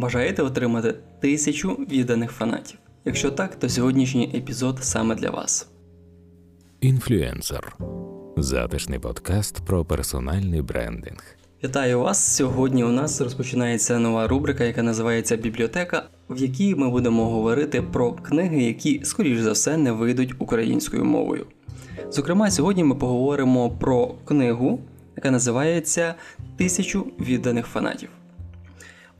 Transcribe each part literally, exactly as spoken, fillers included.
Бажаєте отримати тисячу відданих фанатів? Якщо так, то сьогоднішній епізод саме для вас. Інфлюенсер. Затишний подкаст про персональний брендинг. Вітаю вас! Сьогодні у нас розпочинається нова рубрика, яка називається «Бібліотека», в якій ми будемо говорити про книги, які, скоріш за все, не вийдуть українською мовою. Зокрема, сьогодні ми поговоримо про книгу, яка називається «Тисячу відданих фанатів».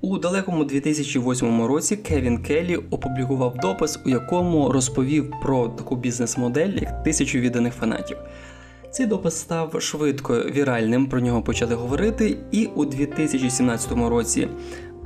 У далекому дві тисячі восьмому році Кевін Келлі опублікував допис, у якому розповів про таку бізнес-модель, як «Тисячу відданих фанатів». Цей допис став швидко віральним, про нього почали говорити, і у дві тисячі сімнадцятому році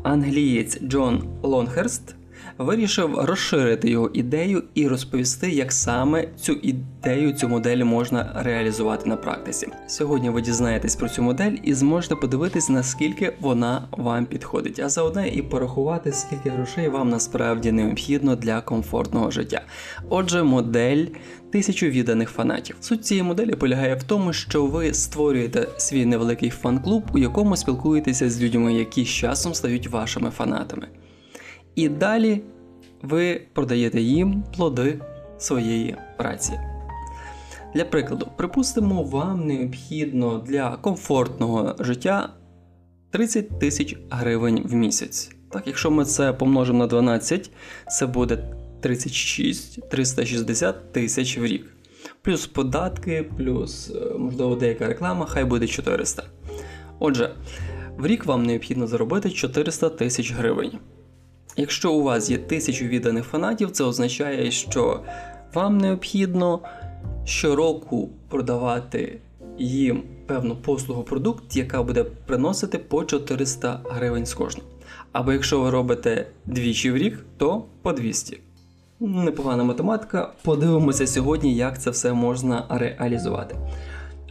англієць Джон Лонхерст вирішив розширити його ідею і розповісти, як саме цю ідею, цю модель можна реалізувати на практиці. Сьогодні ви дізнаєтесь про цю модель і зможете подивитись, наскільки вона вам підходить, а заодно і порахувати, скільки грошей вам насправді необхідно для комфортного життя. Отже, модель «Тисячу відданих фанатів». Суть цієї моделі полягає в тому, що ви створюєте свій невеликий фан-клуб, у якому спілкуєтеся з людьми, які з часом стають вашими фанатами. І далі ви продаєте їм плоди своєї праці. Для прикладу, припустимо, вам необхідно для комфортного життя тридцять тисяч гривень в місяць. Так, якщо ми це помножимо на дванадцять, це буде тридцять шість, триста шістдесят тисяч в рік. Плюс податки, плюс, можливо, деяка реклама, хай буде чотириста. Отже, в рік вам необхідно заробити чотириста тисяч гривень. Якщо у вас є тисячу відданих фанатів, це означає, що вам необхідно щороку продавати їм певну послугу, продукт, яка буде приносити по чотириста гривень з кожного. Або якщо ви робите двічі в рік, то по двісті. Непогана математика, подивимося сьогодні, як це все можна реалізувати.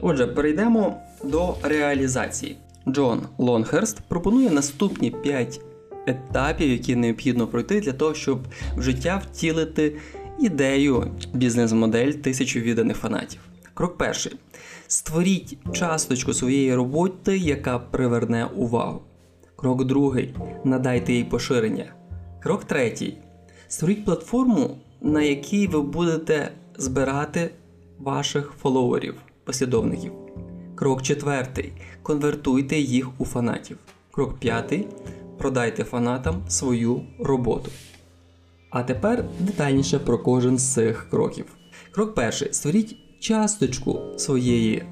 Отже, перейдемо до реалізації. Джон Лонхерст пропонує наступні п'ять етапів, які необхідно пройти для того, щоб в життя втілити ідею бізнес-модель «Тисячу відданих фанатів». Крок перший. Створіть часточку своєї роботи, яка приверне увагу. Крок другий. Надайте їй поширення. Крок третій. Створіть платформу, на якій ви будете збирати ваших фоловерів, послідовників. Крок четвертий. Конвертуйте їх у фанатів. Крок п'ятий. Продайте фанатам свою роботу. А тепер детальніше про кожен з цих кроків. Крок перший. Створіть часточку своєї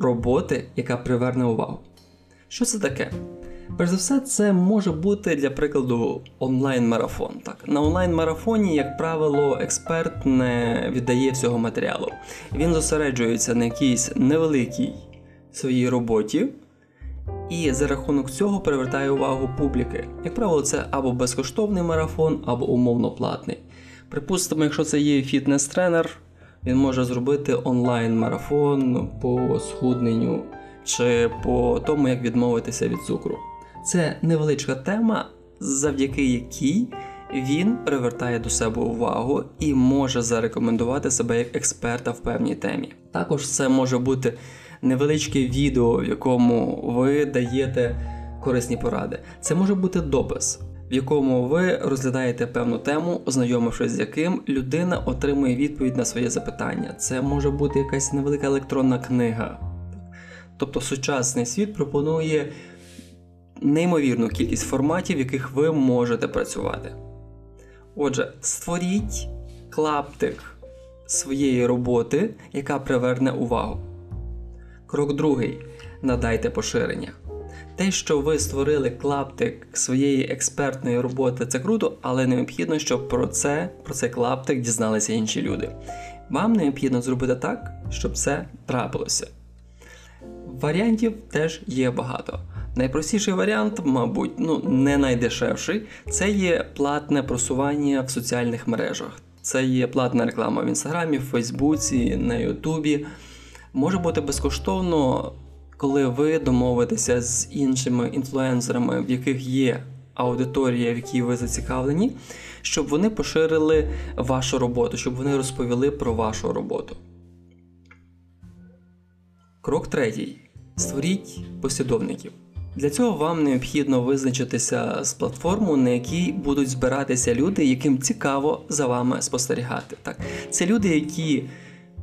роботи, яка приверне увагу. Що це таке? Перш за все, це може бути, для прикладу, онлайн-марафон. Так, на онлайн-марафоні, як правило, експерт не віддає всього матеріалу. Він зосереджується на якійсь невеликій своїй роботі, і за рахунок цього привертає увагу публіки. Як правило, це або безкоштовний марафон, або умовно платний. Припустимо, якщо це є фітнес-тренер, він може зробити онлайн-марафон по схудненню чи по тому, як відмовитися від цукру. Це невеличка тема, завдяки якій він привертає до себе увагу і може зарекомендувати себе як експерта в певній темі. Також це може бути невеличке відео, в якому ви даєте корисні поради. Це може бути допис, в якому ви розглядаєте певну тему, ознайомившись з яким, людина отримує відповідь на своє запитання. Це може бути якась невелика електронна книга. Тобто сучасний світ пропонує неймовірну кількість форматів, в яких ви можете працювати. Отже, створіть клаптик своєї роботи, яка приверне увагу. Крок другий. Надайте поширення. Те, що ви створили клаптик своєї експертної роботи, це круто, але необхідно, щоб про це, про цей клаптик дізналися інші люди. Вам необхідно зробити так, щоб це трапилося. Варіантів теж є багато. Найпростіший варіант, мабуть, ну не найдешевший, це є платне просування в соціальних мережах. Це є платна реклама в Інстаграмі, в Фейсбуці, на Ютубі. Може бути безкоштовно, коли ви домовитеся з іншими інфлюенсерами, в яких є аудиторія, в якій ви зацікавлені, щоб вони поширили вашу роботу, щоб вони розповіли про вашу роботу. Крок третій. Створіть послідовників. Для цього вам необхідно визначитися з платформою, на якій будуть збиратися люди, яким цікаво за вами спостерігати. Так? Це люди, які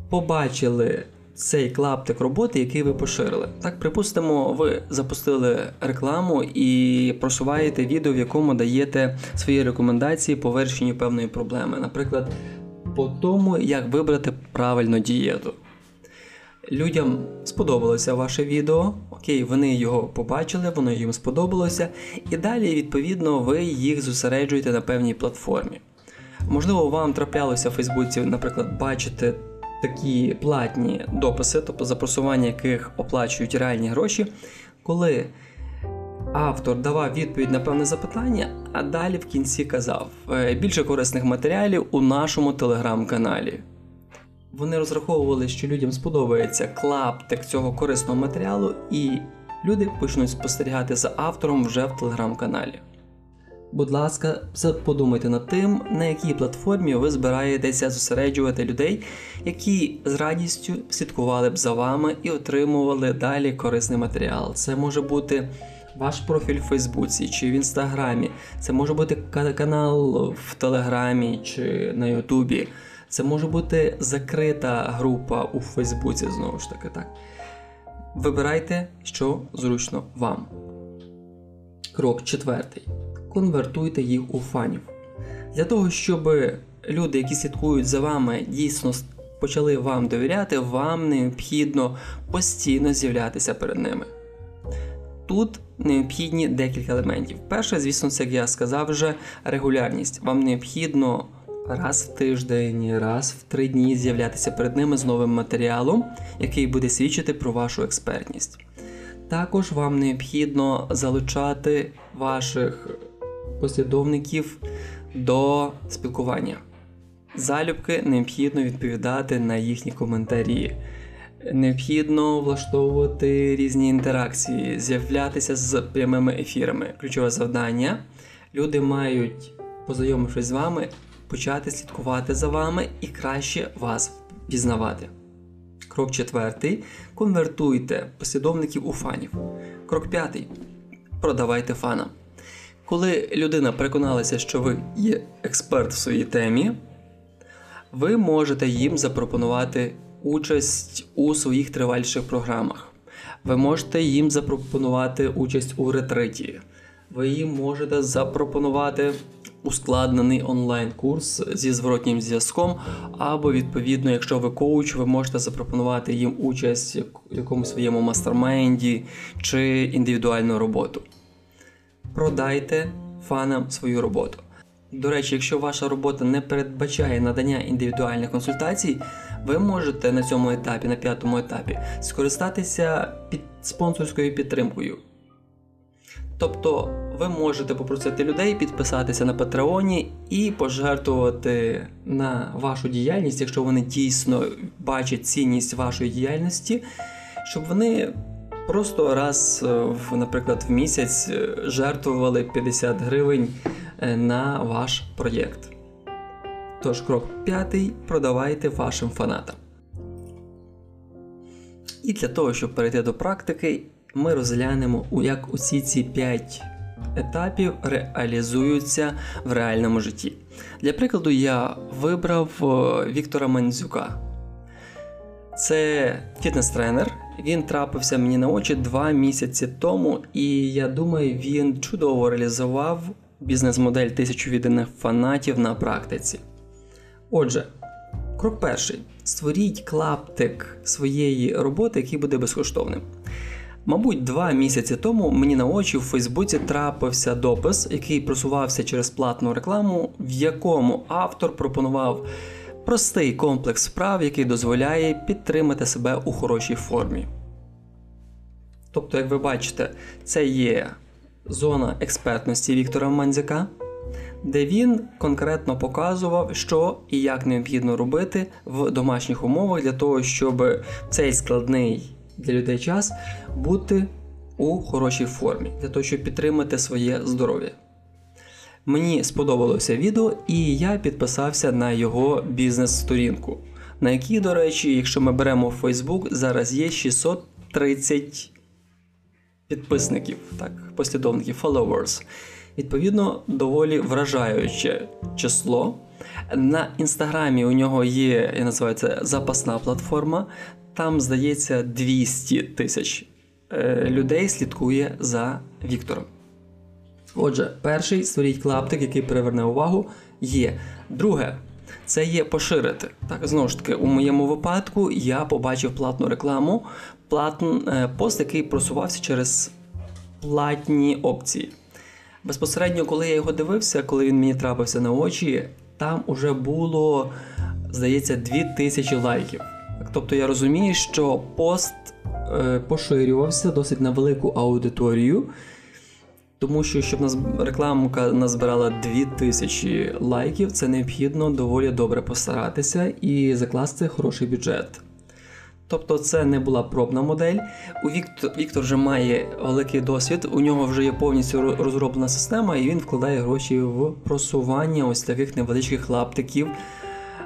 побачили цей клаптик роботи, який ви поширили. Так, припустимо, ви запустили рекламу і просуваєте відео, в якому даєте свої рекомендації по вирішенню певної проблеми. Наприклад, по тому, як вибрати правильну дієту. Людям сподобалося ваше відео, окей, вони його побачили, воно їм сподобалося, і далі, відповідно, ви їх зосереджуєте на певній платформі. Можливо, вам траплялося в Фейсбуці, наприклад, бачити такі платні дописи, тобто за просування яких оплачують реальні гроші, коли автор давав відповідь на певне запитання, а далі в кінці казав: більше корисних матеріалів у нашому телеграм-каналі. Вони розраховували, що людям сподобається клаптик цього корисного матеріалу, і люди почнуть спостерігати за автором вже в телеграм-каналі. Будь ласка, подумайте над тим, на якій платформі ви збираєтеся зосереджувати людей, які з радістю слідкували б за вами і отримували далі корисний матеріал. Це може бути ваш профіль в Фейсбуці чи в Інстаграмі, це може бути канал в Телеграмі чи на Ютубі. Це може бути закрита група у Фейсбуці, знову ж таки, так? Вибирайте, що зручно вам. Крок четвертий. Конвертуйте їх у фанів. Для того, щоб люди, які слідкують за вами, дійсно почали вам довіряти, вам необхідно постійно з'являтися перед ними. Тут необхідні декілька елементів. Перше, звісно, це, як я сказав вже, регулярність. Вам необхідно раз в тиждень, раз в три дні з'являтися перед ними з новим матеріалом, який буде свідчити про вашу експертність. Також вам необхідно залучати ваших послідовників до спілкування. Залюбки необхідно відповідати на їхні коментарі. Необхідно влаштовувати різні інтеракції, з'являтися з прямими ефірами. Ключове завдання – люди мають, познайомившись з вами, почати слідкувати за вами і краще вас пізнавати. Крок четвертий. Конвертуйте послідовників у фанів. Крок п'ятий. Продавайте фана. Коли людина переконалася, що ви є експерт в своїй темі, ви можете їм запропонувати участь у своїх триваліших програмах. Ви можете їм запропонувати участь у ретриті. Ви їм можете запропонувати ускладнений онлайн-курс зі зворотнім зв'язком, або, відповідно, якщо ви коуч, ви можете запропонувати їм участь в якомусь своєму мастермайнді чи індивідуальну роботу. Продайте фанам свою роботу. До речі, якщо ваша робота не передбачає надання індивідуальних консультацій, ви можете на цьому етапі, на п'ятому етапі, скористатися під спонсорською підтримкою. Тобто, ви можете попросити людей підписатися на Патреоні і пожертвувати на вашу діяльність, якщо вони дійсно бачать цінність вашої діяльності, щоб вони просто раз, наприклад, в місяць жертвували п'ятдесят гривень на ваш проєкт. Тож, крок п'ятий – продавайте вашим фанатам. І для того, щоб перейти до практики, ми розглянемо, як усі ці п'ять етапів реалізуються в реальному житті. Для прикладу, я вибрав Віктора Мандзюка. Це фітнес-тренер. Він трапився мені на очі два місяці тому, і я думаю, він чудово реалізував бізнес-модель тисячу відданих фанатів на практиці. Отже, крок перший. Створіть клаптик своєї роботи, який буде безкоштовним. Мабуть, два місяці тому мені на очі в Фейсбуці трапився допис, який просувався через платну рекламу, в якому автор пропонував простий комплекс вправ, який дозволяє підтримати себе у хорошій формі. Тобто, як ви бачите, це є зона експертності Віктора Мандзяка, де він конкретно показував, що і як необхідно робити в домашніх умовах для того, щоб цей складний для людей час бути у хорошій формі, для того, щоб підтримати своє здоров'я. Мені сподобалося відео, і я підписався на його бізнес-сторінку, на якій, до речі, якщо ми беремо Facebook, зараз є шістсот тридцять підписників, так, послідовників, followers. Відповідно, доволі вражаюче число. На Інстаграмі у нього є, я називаю це, запасна платформа. Там, здається, двісті тисяч людей слідкує за Віктором. Отже, перший, створіть клаптик, який приверне увагу, є. Друге, це є поширити. Так, знову ж таки, у моєму випадку я побачив платну рекламу, платн, пост, який просувався через платні опції. Безпосередньо, коли я його дивився, коли він мені трапився на очі, там уже було, здається, дві тисячі лайків. Тобто я розумію, що пост е, поширювався досить на велику аудиторію, тому що, щоб нас рекламка назбирала дві тисячі лайків, це необхідно доволі добре постаратися і закласти хороший бюджет. Тобто це не була пробна модель. У Віктор, Віктор вже має великий досвід, у нього вже є повністю розроблена система, і він вкладає гроші в просування ось таких невеличких лаптиків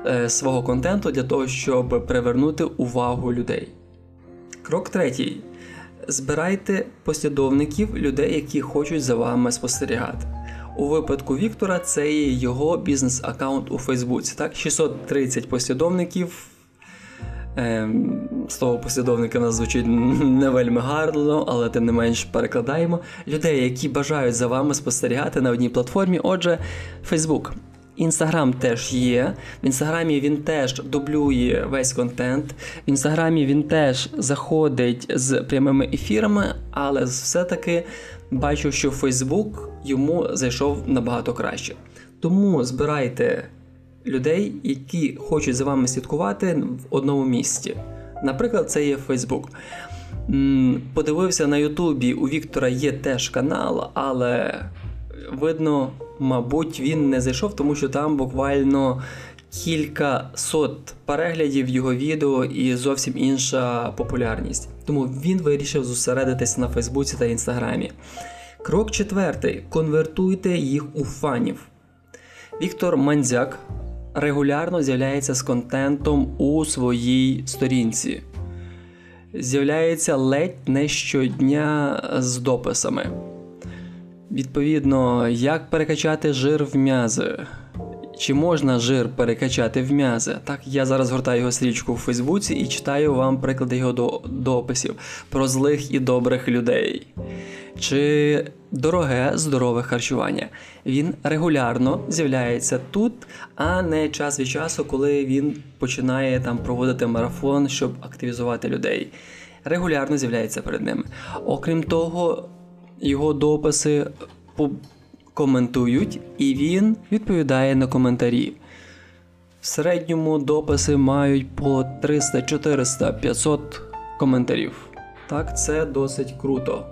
е, свого контенту для того, щоб привернути увагу людей. Крок третій. Збирайте послідовників, людей, які хочуть за вами спостерігати. У випадку Віктора це є його бізнес-аккаунт у Фейсбуці. Так? шістсот тридцять послідовників. Ем, слово послідовника в нас звучить не вельми гарно, але тим не менш перекладаємо. Людей, які бажають за вами спостерігати на одній платформі. Отже, Facebook. Інстаграм теж є. В Інстаграмі він теж дублює весь контент. В Інстаграмі він теж заходить з прямими ефірами, але все-таки бачу, що Facebook йому зайшов набагато краще. Тому збирайте людей, які хочуть за вами слідкувати в одному місці. Наприклад, це є Facebook. Подивився на Ютубі, у Віктора є теж канал, але видно, мабуть, він не зайшов, тому що там буквально кілька сот переглядів його відео і зовсім інша популярність. Тому він вирішив зосередитися на Фейсбуці та Інстаграмі. Крок четвертий. Конвертуйте їх у фанів. Віктор Мандзяк регулярно з'являється з контентом у своїй сторінці. З'являється ледь не щодня з дописами. Відповідно, як перекачати жир в м'язи? Чи можна жир перекачати в м'язи? Так, я зараз гортаю його стрічку у Фейсбуці і читаю вам приклади його дописів про злих і добрих людей. Чи дороге здорове харчування. Він регулярно з'являється тут, а не час від часу, коли він починає там проводити марафон, щоб активізувати людей. Регулярно з'являється перед ними. Окрім того, його дописи коментують, і він відповідає на коментарі. В середньому дописи мають по триста, чотириста, п'ятсот коментарів. Так, це досить круто.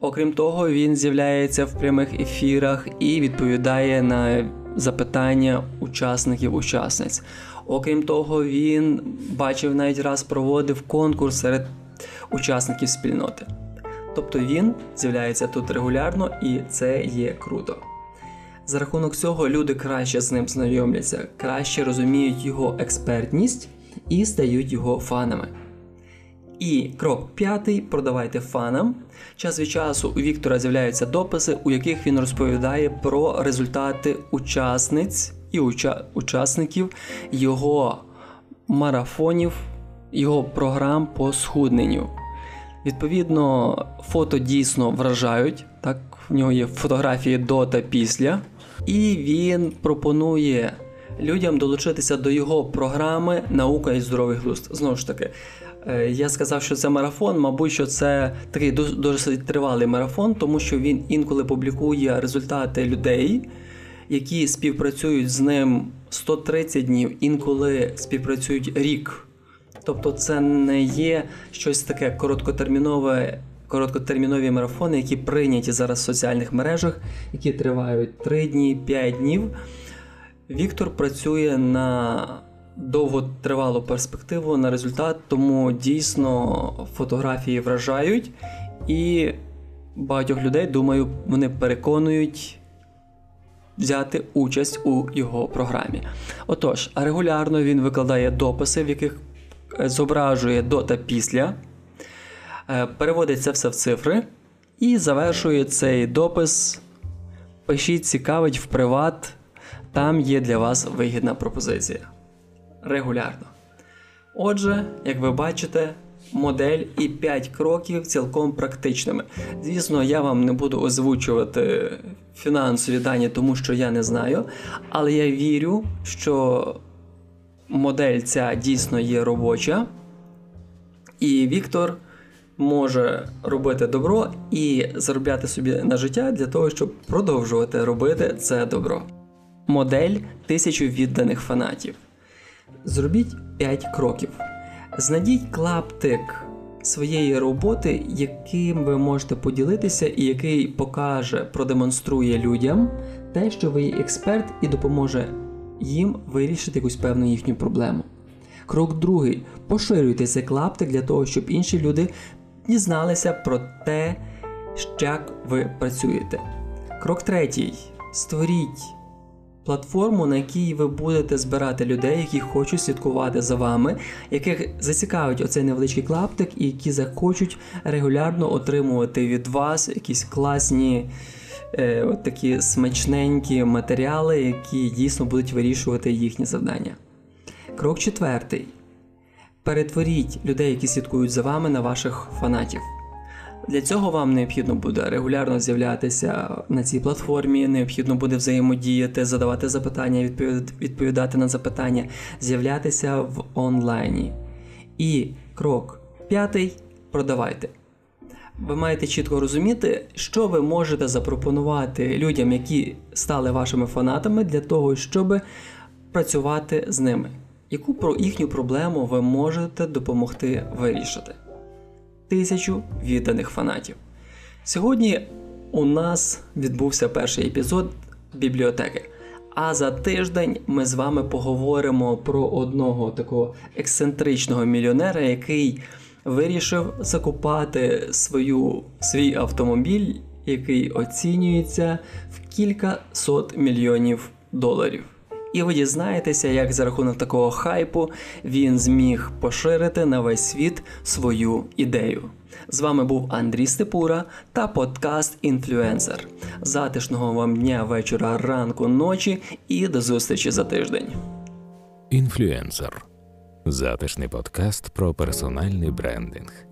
Окрім того, він з'являється в прямих ефірах і відповідає на запитання учасників-учасниць. Окрім того, він, бачив, навіть раз проводив конкурс серед учасників спільноти. Тобто він з'являється тут регулярно, і це є круто. За рахунок цього люди краще з ним знайомляться, краще розуміють його експертність і стають його фанами. І крок п'ятий, продавайте фанам. Час від часу у Віктора з'являються дописи, у яких він розповідає про результати учасниць і уча- учасників його марафонів, його програм по схудненню. Відповідно, фото дійсно вражають, так, в нього є фотографії до та після, і він пропонує людям долучитися до його програми «Наука і здоровий глузд». Знову ж таки, я сказав, що це марафон, мабуть, що це такий досить тривалий марафон, тому що він інколи публікує результати людей, які співпрацюють з ним сто тридцять днів, інколи співпрацюють рік. Тобто це не є щось таке короткотермінове, короткотермінові марафони, які прийняті зараз в соціальних мережах, які тривають три дні, п'ять днів. Віктор працює на довготривалу перспективу, на результат, тому дійсно фотографії вражають і багатьох людей, думаю, вони переконують взяти участь у його програмі. Отож, регулярно він викладає дописи, в яких зображує до та після. Переводить це все в цифри і завершує цей допис. Пишіть, цікавить, в приват, там є для вас вигідна пропозиція. Регулярно. Отже, як ви бачите, модель і п'ять кроків цілком практичними. Звісно, я вам не буду озвучувати фінансові дані, тому що я не знаю, але я вірю, що модель ця дійсно є робоча, і Віктор може робити добро і заробляти собі на життя для того, щоб продовжувати робити це добро. Модель тисячу відданих фанатів. Зробіть п'ять кроків. Знайдіть клаптик своєї роботи, яким ви можете поділитися і який покаже, продемонструє людям те, що ви є експерт і допоможе їм вирішити якусь певну їхню проблему. Крок другий. Поширюйте цей клаптик для того, щоб інші люди дізналися про те, як ви працюєте. Крок третій. Створіть платформу, на якій ви будете збирати людей, які хочуть слідкувати за вами, яких зацікавить оцей невеличкий клаптик і які захочуть регулярно отримувати від вас якісь класні, е, от такі смачненькі матеріали, які дійсно будуть вирішувати їхні завдання. Крок четвертий. Перетворіть людей, які слідкують за вами, на ваших фанатів. Для цього вам необхідно буде регулярно з'являтися на цій платформі, необхідно буде взаємодіяти, задавати запитання, відповідати на запитання, з'являтися в онлайні. І крок п'ятий – продавайте. Ви маєте чітко розуміти, що ви можете запропонувати людям, які стали вашими фанатами, для того, щоб працювати з ними. Яку про їхню проблему ви можете допомогти вирішити? Тисячу відданих фанатів. Сьогодні у нас відбувся перший епізод бібліотеки. А за тиждень ми з вами поговоримо про одного такого ексцентричного мільйонера, який вирішив закупати свою, свій автомобіль, який оцінюється в кілька сот мільйонів доларів. І ви дізнаєтеся, як за рахунок такого хайпу він зміг поширити на весь світ свою ідею. З вами був Андрій Степура та подкаст «Інфлюенсер». Затишного вам дня, вечора, ранку, ночі і до зустрічі за тиждень. «Інфлюенсер» – затишний подкаст про персональний брендинг.